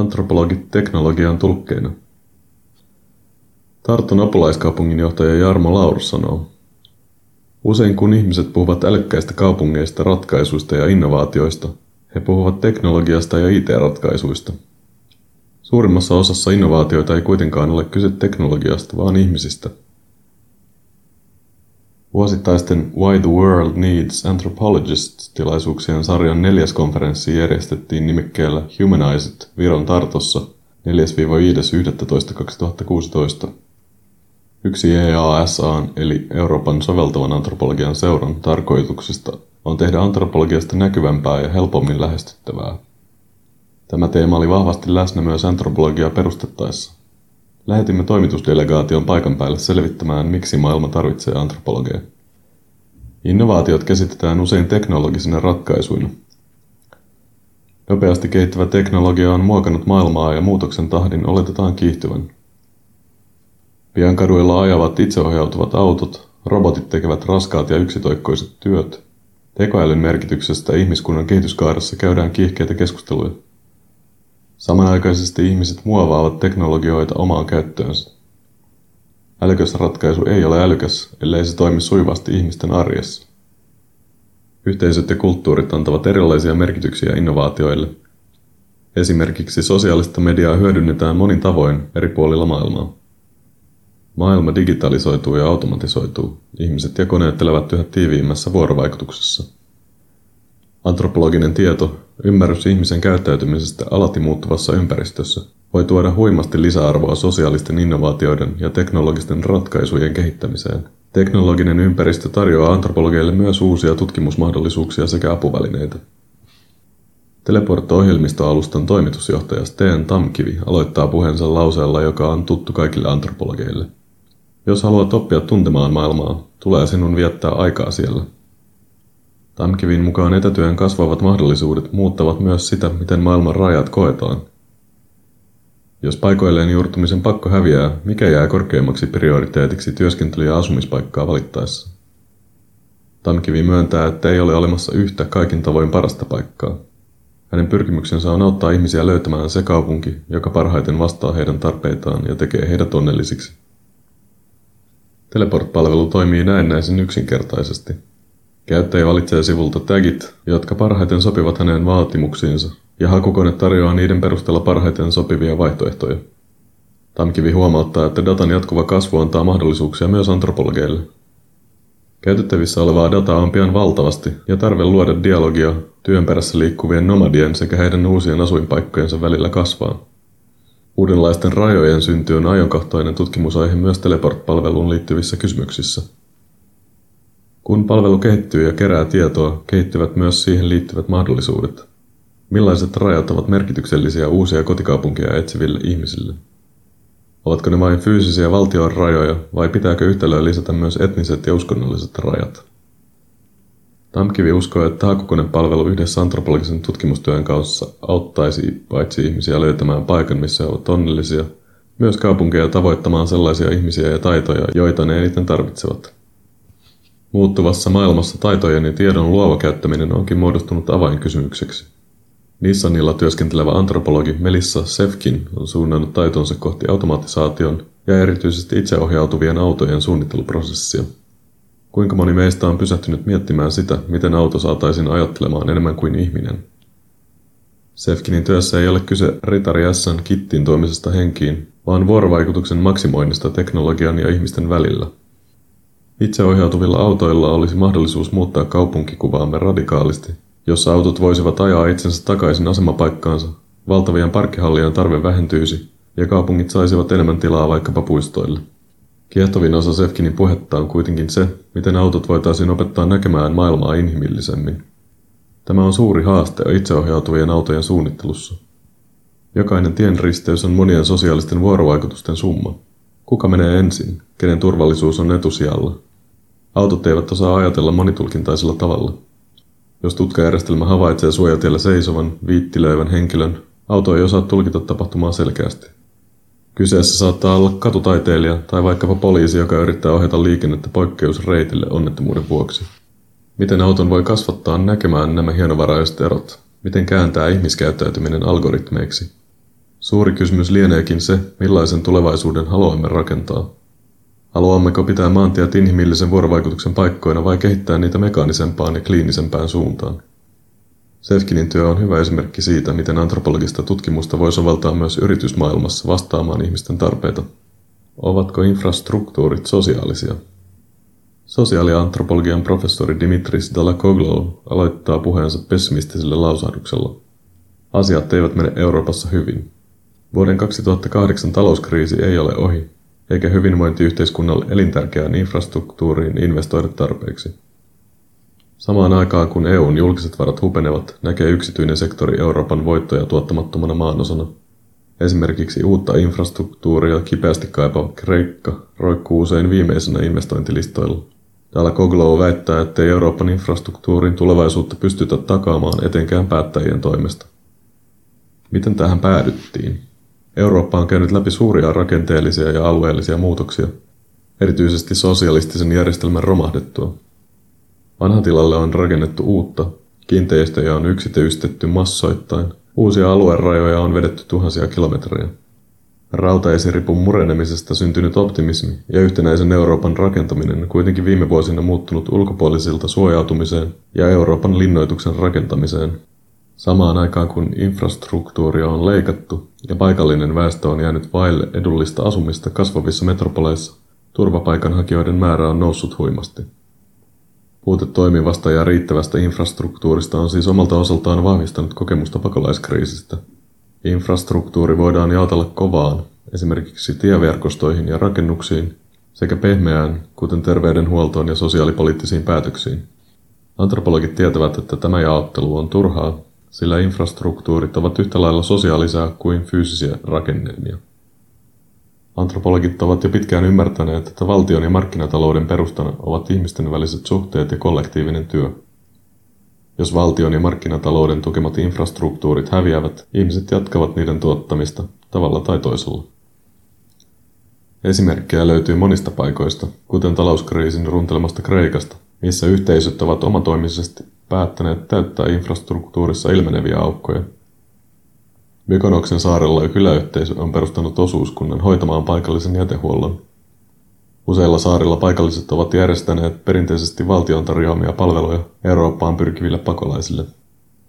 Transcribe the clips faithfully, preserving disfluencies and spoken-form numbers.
antropologit teknologiaan tulkkeina. Tartun apulaiskaupunginjohtaja Jarmo Laurs sanoo: usein kun ihmiset puhuvat älykkäistä kaupungeista, ratkaisuista ja innovaatioista, he puhuvat teknologiasta ja I T-ratkaisuista. Suurimmassa osassa innovaatioita ei kuitenkaan ole kyse teknologiasta, vaan ihmisistä. Vuosittaisten Why the World Needs Anthropologists-tilaisuuksien sarjan neljäs konferenssi järjestettiin nimikkeellä Humanized Viron Tartossa neljäs viides yhdestoista kaksituhattakuusitoista. Yksi E A S A:n eli Euroopan soveltavan antropologian seuran tarkoituksista on tehdä antropologiasta näkyvämpää ja helpommin lähestyttävää. Tämä teema oli vahvasti läsnä myös antropologiaa perustettaessa. Lähetimme toimitusdelegaation paikan päälle selvittämään, miksi maailma tarvitsee antropologeja. Innovaatiot käsitetään usein teknologisina ratkaisuina. Nopeasti kehittyvä teknologia on muokannut maailmaa ja muutoksen tahdin oletetaan kiihtyvän. Pian kaduilla ajavat itseohjautuvat autot, robotit tekevät raskaat ja yksitoikkoiset työt. Tekoälyn merkityksestä ihmiskunnan kehityskaaressa käydään kiihkeitä keskusteluja. Samanaikaisesti ihmiset muovaavat teknologioita omaan käyttöönsä. Älykäs ratkaisu ei ole älykäs, ellei se toimi sujuvasti ihmisten arjessa. Yhteisöt ja kulttuurit antavat erilaisia merkityksiä innovaatioille. Esimerkiksi sosiaalista mediaa hyödynnetään monin tavoin eri puolilla maailmaa. Maailma digitalisoituu ja automatisoituu. Ihmiset ja koneet elävät yhä tiiviimmässä vuorovaikutuksessa. Antropologinen tieto, ymmärrys ihmisen käyttäytymisestä alati muuttuvassa ympäristössä, voi tuoda huimasti lisäarvoa sosiaalisten innovaatioiden ja teknologisten ratkaisujen kehittämiseen. Teknologinen ympäristö tarjoaa antropologeille myös uusia tutkimusmahdollisuuksia sekä apuvälineitä. Teleportto-ohjelmistoalustan toimitusjohtaja Sten Tamkivi aloittaa puheensa lauseella, joka on tuttu kaikille antropologeille. Jos haluat oppia tuntemaan maailmaa, tulee sinun viettää aikaa siellä. Tamkivin mukaan etätyön kasvavat mahdollisuudet muuttavat myös sitä, miten maailman rajat koetaan. Jos paikoilleen juurtumisen pakko häviää, mikä jää korkeimmaksi prioriteetiksi työskentely- ja asumispaikkaa valittaessa? Tamkivi myöntää, että ei ole olemassa yhtä kaikin tavoin parasta paikkaa. Hänen pyrkimyksensä on auttaa ihmisiä löytämään se kaupunki, joka parhaiten vastaa heidän tarpeitaan ja tekee heidät onnellisiksi. Teleport-palvelu toimii näennäisen yksinkertaisesti. Käyttäjä valitsee sivulta tagit, jotka parhaiten sopivat hänen vaatimuksiinsa, ja hakukone tarjoaa niiden perusteella parhaiten sopivia vaihtoehtoja. Tamkivi huomauttaa, että datan jatkuva kasvu antaa mahdollisuuksia myös antropologeille. Käytettävissä olevaa dataa on pian valtavasti, ja tarve luoda dialogia työn perässä liikkuvien nomadien sekä heidän uusien asuinpaikkojensa välillä kasvaa. Uudenlaisten rajojen synty on ajankohtainen tutkimusaihe myös teleport-palveluun liittyvissä kysymyksissä. Kun palvelu kehittyy ja kerää tietoa, kehittyvät myös siihen liittyvät mahdollisuudet. Millaiset rajat ovat merkityksellisiä uusia kotikaupunkeja etsiville ihmisille? Ovatko ne vain fyysisiä valtion rajoja vai pitääkö yhtälöön lisätä myös etniset ja uskonnolliset rajat? Tamkivi uskoo, että hakukonepalvelu yhdessä antropologisen tutkimustyön kanssa auttaisi paitsi ihmisiä löytämään paikan, missä he ovat onnellisia, myös kaupunkeja tavoittamaan sellaisia ihmisiä ja taitoja, joita ne eniten tarvitsevat. Muuttuvassa maailmassa taitojen ja tiedon luova käyttäminen onkin muodostunut avainkysymykseksi. Nissanilla työskentelevä antropologi Melissa Cefkin on suunnannut taitonsa kohti automatisaation ja erityisesti itseohjautuvien autojen suunnitteluprosessia. Kuinka moni meistä on pysähtynyt miettimään sitä, miten auto saataisiin ajattelemaan enemmän kuin ihminen? Cefkinin työssä ei ole kyse ritari S:n kittin tuomisesta henkiin, vaan vuorovaikutuksen maksimoinnista teknologian ja ihmisten välillä. Itseohjautuvilla autoilla olisi mahdollisuus muuttaa kaupunkikuvaamme radikaalisti, jossa autot voisivat ajaa itsensä takaisin asemapaikkaansa, valtavien parkkihallien tarve vähentyisi ja kaupungit saisivat enemmän tilaa vaikkapa puistoille. Kiehtovin osa Cefkinin puhetta on kuitenkin se, miten autot voitaisiin opettaa näkemään maailmaa inhimillisemmin. Tämä on suuri haaste itseohjautuvien autojen suunnittelussa. Jokainen tienristeys on monien sosiaalisten vuorovaikutusten summa. Kuka menee ensin? Kenen turvallisuus on etusijalla? Autot eivät osaa ajatella monitulkintaisella tavalla. Jos tutkajärjestelmä havaitsee suojatiellä seisovan, viittilöivän henkilön, auto ei osaa tulkita tapahtumaa selkeästi. Kyseessä saattaa olla katutaiteilija tai vaikkapa poliisi, joka yrittää ohjata liikennettä poikkeusreitille onnettomuuden vuoksi. Miten auton voi kasvattaa näkemään nämä hienovaraiset erot? Miten kääntää ihmiskäyttäytyminen algoritmeiksi? Suuri kysymys lieneekin se, millaisen tulevaisuuden haluamme rakentaa. Haluammeko pitää maantiet inhimillisen vuorovaikutuksen paikkoina vai kehittää niitä mekaanisempaan ja kliinisempään suuntaan? Cefkinin työ on hyvä esimerkki siitä, miten antropologista tutkimusta voi soveltaa myös yritysmaailmassa vastaamaan ihmisten tarpeita. Ovatko infrastruktuurit sosiaalisia? Sosiaaliantropologian professori Dimitris Dalakoglou aloittaa puheensa pessimistisellä lausahduksella. Asiat eivät mene Euroopassa hyvin. Vuoden kaksituhattakahdeksan talouskriisi ei ole ohi, eikä hyvinvointiyhteiskunnalle elintärkeään infrastruktuuriin investoida tarpeeksi. Samaan aikaan kun E U:n julkiset varat hupenevat, näkee yksityinen sektori Euroopan voittoja tuottamattomana maanosana. Esimerkiksi uutta infrastruktuuria kipeästi kaipaava Kreikka roikkuu usein viimeisenä investointilistoilla. Dalakoglou väittää, ettei Euroopan infrastruktuurin tulevaisuutta pystytä takaamaan etenkään päättäjien toimesta. Miten tähän päädyttiin? Eurooppa on käynyt läpi suuria rakenteellisia ja alueellisia muutoksia, erityisesti sosialistisen järjestelmän romahdettua. Vanhan tilalle on rakennettu uutta, kiinteistöjä on yksityistetty massoittain, uusia aluerajoja on vedetty tuhansia kilometrejä. Rautaesiripun murenemisesta syntynyt optimismi ja yhtenäisen Euroopan rakentaminen kuitenkin viime vuosina muuttunut ulkopuolisilta suojautumiseen ja Euroopan linnoituksen rakentamiseen. Samaan aikaan kun infrastruktuuria on leikattu ja paikallinen väestö on jäänyt vaille edullista asumista kasvavissa metropoleissa, turvapaikanhakijoiden määrä on noussut huimasti. Puute toimivasta ja riittävästä infrastruktuurista on siis omalta osaltaan vahvistanut kokemusta pakolaiskriisistä. Infrastruktuuri voidaan jaotella kovaan, esimerkiksi tieverkostoihin ja rakennuksiin, sekä pehmeään, kuten terveydenhuoltoon ja sosiaalipoliittisiin päätöksiin. Antropologit tietävät, että tämä jaottelu on turhaa, sillä infrastruktuurit ovat yhtä lailla sosiaalisia kuin fyysisiä rakennelmia. Antropologit ovat jo pitkään ymmärtäneet, että valtion ja markkinatalouden perustana ovat ihmisten väliset suhteet ja kollektiivinen työ. Jos valtion ja markkinatalouden tukemat infrastruktuurit häviävät, ihmiset jatkavat niiden tuottamista tavalla tai toisella. Esimerkkejä löytyy monista paikoista, kuten talouskriisin runtelemasta Kreikasta, missä yhteisöt ovat omatoimisesti päättäneet täyttää infrastruktuurissa ilmeneviä aukkoja. Mykonoksen saarella kyläyhteisö on perustanut osuuskunnan hoitamaan paikallisen jätehuollon. Useilla saarilla paikalliset ovat järjestäneet perinteisesti valtion tarjoamia palveluja Eurooppaan pyrkiville pakolaisille.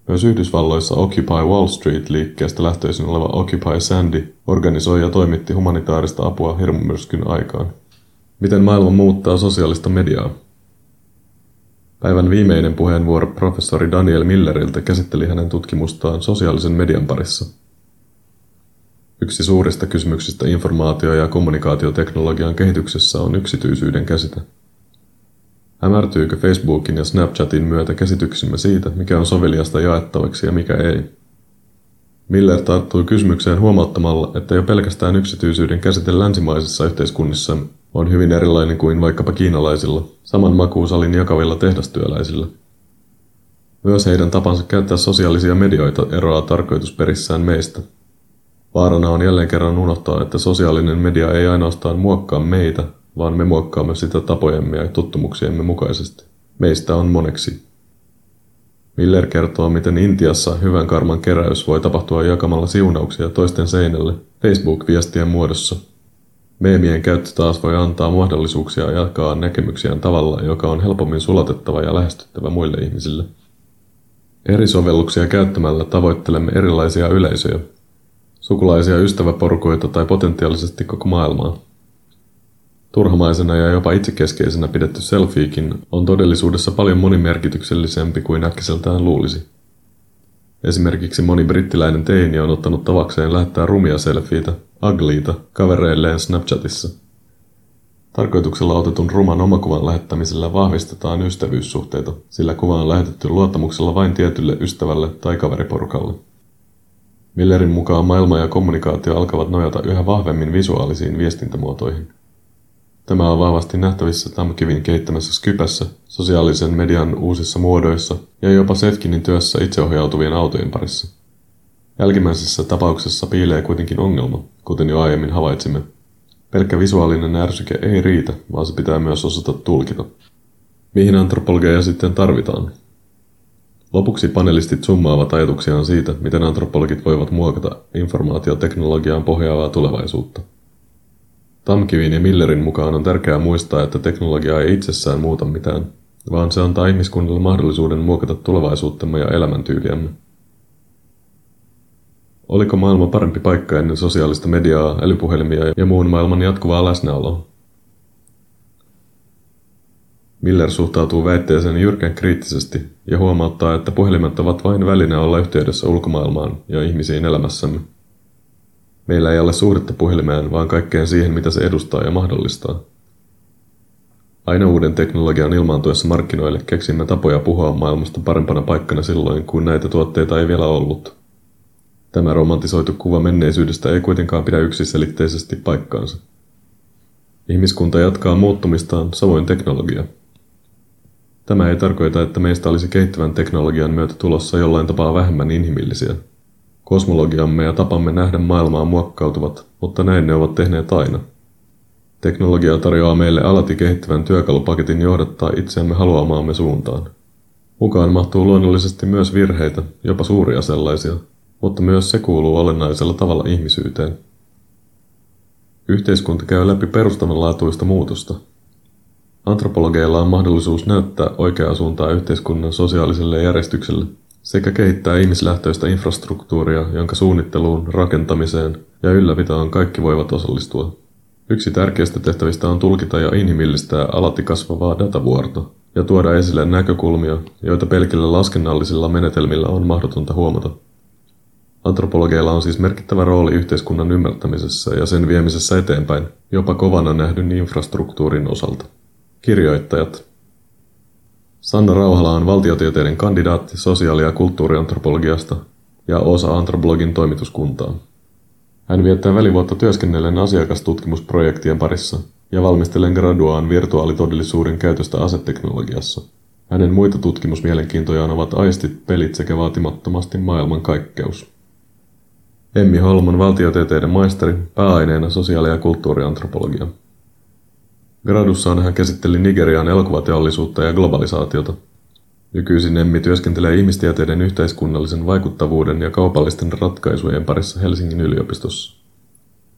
Myös Yhdysvalloissa Occupy Wall Street-liikkeestä lähtöisin oleva Occupy Sandy organisoi ja toimitti humanitaarista apua hirmumyrskyn aikaan. Miten maailma muuttaa sosiaalista mediaa? Päivän viimeinen puheenvuoro professori Daniel Milleriltä käsitteli hänen tutkimustaan sosiaalisen median parissa. Yksi suurista kysymyksistä informaatio- ja kommunikaatioteknologian kehityksessä on yksityisyyden käsite. Hämärtyykö Facebookin ja Snapchatin myötä käsityksimme siitä, mikä on soveliasta jaettavaksi ja mikä ei? Miller tarttui kysymykseen huomauttamalla, että jo pelkästään yksityisyyden käsite länsimaisissa yhteiskunnissa on hyvin erilainen kuin vaikkapa kiinalaisilla, saman makuusalin jakavilla tehdastyöläisillä. Myös heidän tapansa käyttää sosiaalisia medioita eroaa tarkoitusperissään meistä. Vaarana on jälleen kerran unohtaa, että sosiaalinen media ei ainoastaan muokkaa meitä, vaan me muokkaamme sitä tapojemme ja tuttumuksiemme mukaisesti. Meistä on moneksi. Miller kertoo, miten Intiassa hyvän karman keräys voi tapahtua jakamalla siunauksia toisten seinälle Facebook-viestien muodossa. Meemien käyttö taas voi antaa mahdollisuuksia jakaa näkemyksiään tavalla, joka on helpommin sulatettava ja lähestyttävä muille ihmisille. Eri sovelluksia käyttämällä tavoittelemme erilaisia yleisöjä, sukulaisia ystäväporukoita tai potentiaalisesti koko maailmaa. Turhamaisena ja jopa itsekeskeisenä pidetty selfiekin on todellisuudessa paljon monimerkityksellisempi kuin äkkiseltään luulisi. Esimerkiksi moni brittiläinen teini on ottanut tavakseen lähettää rumia selfieitä, ugliita, kavereilleen Snapchatissa. Tarkoituksella otetun ruman omakuvan lähettämisellä vahvistetaan ystävyyssuhteita, sillä kuva on lähetetty luottamuksella vain tietylle ystävälle tai kaveriporukalle. Millerin mukaan maailma ja kommunikaatio alkavat nojata yhä vahvemmin visuaalisiin viestintämuotoihin. Tämä on vahvasti nähtävissä Tamkivin kehittämässä Skypessä, sosiaalisen median uusissa muodoissa ja jopa Cefkinin työssä itseohjautuvien autojen parissa. Jälkimmäisessä tapauksessa piilee kuitenkin ongelma, kuten jo aiemmin havaitsimme. Pelkkä visuaalinen ärsyke ei riitä, vaan se pitää myös osata tulkita. Mihin antropologeja sitten tarvitaan? Lopuksi panelistit summaavat ajatuksiaan siitä, miten antropologit voivat muokata informaatioteknologiaan pohjaavaa tulevaisuutta. Tamkivin ja Millerin mukaan on tärkeää muistaa, että teknologia ei itsessään muuta mitään, vaan se antaa ihmiskunnalle mahdollisuuden muokata tulevaisuuttamme ja elämäntyyliämme. Oliko maailma parempi paikka ennen sosiaalista mediaa, älypuhelimia ja muun maailman jatkuvaa läsnäoloa? Miller suhtautuu väitteeseen jyrkän kriittisesti ja huomauttaa, että puhelimet ovat vain väline olla yhteydessä ulkomaailmaan ja ihmisiin elämässämme. Meillä ei ole suhdetta puhelimeen, vaan kaikkeen siihen, mitä se edustaa ja mahdollistaa. Aina uuden teknologian ilmaantuessa markkinoille keksimme tapoja puhua maailmasta parempana paikkana silloin, kun näitä tuotteita ei vielä ollut. Tämä romantisoitu kuva menneisyydestä ei kuitenkaan pidä yksiselitteisesti paikkaansa. Ihmiskunta jatkaa muuttumistaan, samoin teknologia. Tämä ei tarkoita, että meistä olisi kehittyvän teknologian myötä tulossa jollain tapaa vähemmän inhimillisiä. Kosmologiamme ja tapamme nähdä maailmaa muokkautuvat, mutta näin ne ovat tehneet aina. Teknologia tarjoaa meille alati kehittyvän työkalupaketin johdattaa itseämme haluamaamme suuntaan. Mukaan mahtuu luonnollisesti myös virheitä, jopa suuria sellaisia, mutta myös se kuuluu olennaisella tavalla ihmisyyteen. Yhteiskunta käy läpi perustavanlaatuista muutosta. Antropologeilla on mahdollisuus näyttää oikeaa suuntaa yhteiskunnan sosiaaliselle järjestykselle sekä kehittää ihmislähtöistä infrastruktuuria, jonka suunnitteluun, rakentamiseen ja ylläpitoon kaikki voivat osallistua. Yksi tärkeistä tehtävistä on tulkita ja inhimillistää alati kasvavaa datavuorta ja tuoda esille näkökulmia, joita pelkillä laskennallisilla menetelmillä on mahdotonta huomata. Antropologeilla on siis merkittävä rooli yhteiskunnan ymmärtämisessä ja sen viemisessä eteenpäin, jopa kovana nähdyn infrastruktuurin osalta. Kirjoittajat. Sanna Rauhala on valtiotieteiden kandidaatti sosiaali- ja kulttuuriantropologiasta ja osa Antroblogin toimituskuntaa. Hän viettää välivuotta työskennellen asiakastutkimusprojektien parissa ja valmistellen graduaan virtuaalitodellisuuden käytöstä aseteknologiassa. Hänen muita tutkimusmielenkiintojaan ovat aistit, pelit sekä vaatimattomasti maailmankaikkeus. Emmi Holm on valtiotieteiden maisteri, pääaineena sosiaali- ja kulttuuriantropologia. Gradussaan hän käsitteli Nigerian elokuvateollisuutta ja globalisaatiota. Nykyisin Emmi työskentelee ihmistieteiden yhteiskunnallisen vaikuttavuuden ja kaupallisten ratkaisujen parissa Helsingin yliopistossa.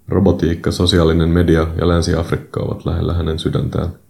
Robotiikka, sosiaalinen media ja Länsi-Afrikka ovat lähellä hänen sydäntään.